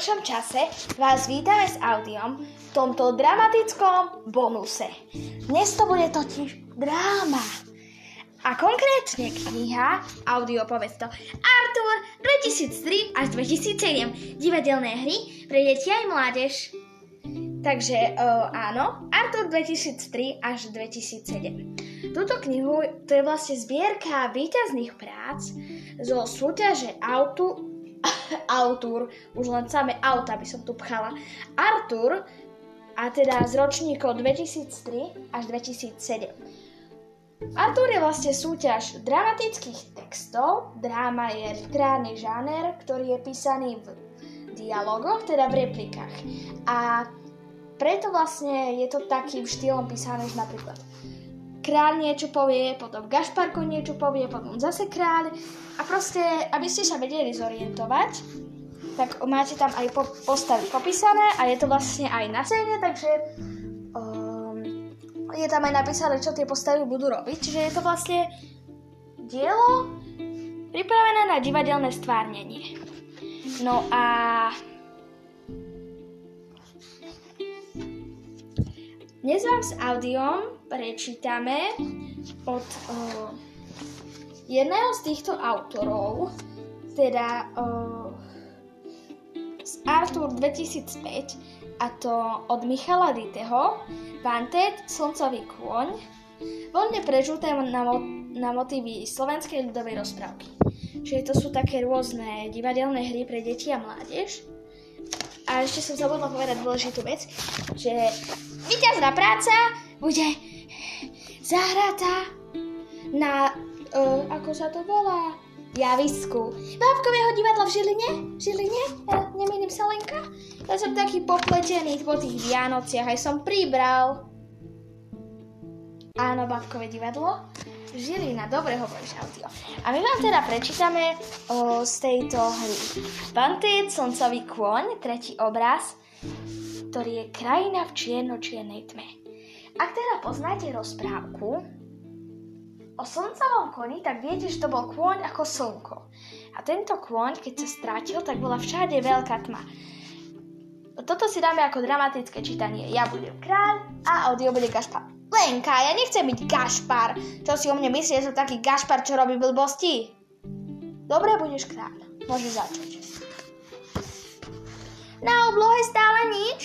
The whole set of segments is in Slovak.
dlhšom čase vás vítame s audiom v tomto dramatickom bonuse. Dnes to bude totiž dráma. A konkrétne kniha, audiopovesto Artúr 2003 až 2007, divadelné hry pre deti aj mládež. Takže áno, Artúr 2003 až 2007. Túto knihu, to je vlastne zbierka víťazných prác zo súťaže Artúr, už len samé auta by som tu pchala, Artúr, a teda z ročníkov 2003 až 2007. Artúr je vlastne súťaž dramatických textov. Dráma je literárny žáner, ktorý je písaný v dialogoch, teda v replikách. A preto vlastne je to takým štýlom písané, že napríklad kráľ niečo povie, potom Gašparko niečo povie, potom zase kráľ. A proste, aby ste sa vedeli zorientovať, tak máte tam aj postavy popísané a je to vlastne aj na scéne, takže je tam aj napísané, čo tie postavy budú robiť. Čiže je to vlastne dielo pripravené na divadelné stvárnenie. No a dnes vám s audiom prečítame od jedného z týchto autorov, teda z Artúr 2005, a to od Michala Diteho, Pán Ted, Slncový kôň, voľne prežuté na motívy slovenskej ľudovej rozprávky. Čiže to sú také rôzne divadelné hry pre deti a mládež. A ešte som zabudla povedať dôležitú vec, že víťazná práca bude zahratá na, ako sa to volá, javisku babkového divadla v Žiline. Nemýlim sa, Lenka? Ja som taký popletený po tých Vianociach, aj som pribral. Áno, babkové divadlo. Žilina, dobre hovoríš, audio. A my vám teda prečítame z tejto hry. Pán Ted, Slncový kôň, tretí obraz, ktorý je krajina v čierno-čiernej tme. Ak teda poznáte rozprávku o slncovom koni, tak viete, že to bol kôň ako slnko. A tento kôň, keď sa strátil, tak bola všade veľká tma. Toto si dáme ako dramatické čítanie. Ja budem kráľ a audio bude Gašpar. Lenka, ja nechcem byť Gašpar. Čo si o mne myslíš, že som taký Gašpar, čo robí blbosti? Dobre, budeš kráľ. Môžeš začať. Na oblohe stále nič.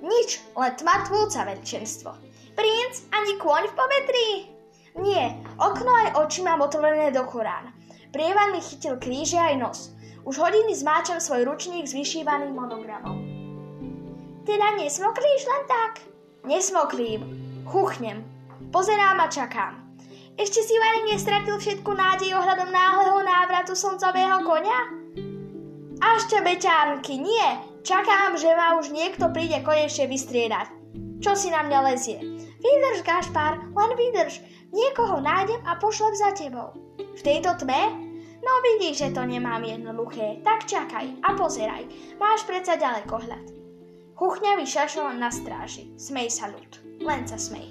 Nič, len tma tvúca veličenstvo. Princ ani kôň v povetri. Nie, okno aj oči mám otvorené do Korán. Prievan mi chytil kríže aj nos. Už hodiny zmáčam svoj ručník s vyšívaným monogramom. Teda nesmoklíš len tak? Nesmoklím. Chuchnem. Pozerám a čakám. Ešte si Vary nestratil všetku nádej ohľadom náhleho návratu slncového koňa? Až čabečánky, nie. Čakám, že ma už niekto príde konečne vystriedať. Čo si na mňa lezie? Vydrž, Gašpar, len vydrž. Niekoho nájdem a pošlem za tebou. V tejto tme? No vidíš, že to nemám jednoduché. Tak čakaj a pozeraj. Máš predsa ďalekohľad. Chuchňavý šašo na stráži. Smej sa, ľud. Len sa smej.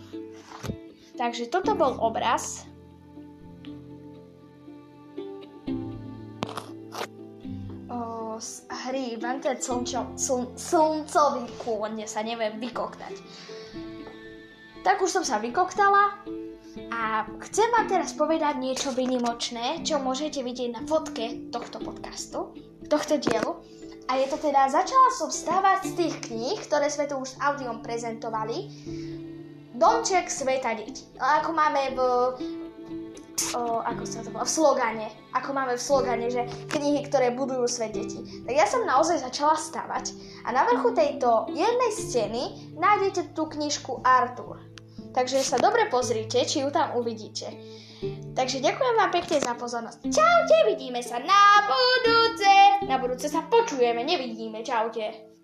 Takže toto bol obraz. Z hry Vanted Slncový kôň, sa neviem vykoktať. Tak už som sa vykoktala a chcem vám teraz povedať niečo vynimočné, čo môžete vidieť na fotke tohto podcastu, tohto dielu. A je to teda, začala som vstávať z tých kníh, ktoré sme tu už s audiom prezentovali. Domček sveta detí. Ako máme v slogane. Ako máme v slogane, že knihy, ktoré budujú svet detí. Tak ja som naozaj začala vstávať. A na vrchu tejto jednej steny nájdete tú knižku Artúr. Takže sa dobre pozrite, či ju tam uvidíte. Takže ďakujem vám pekne za pozornosť. Čaute, vidíme sa na budúce. Na budúce sa počujeme, nevidíme. Čaute.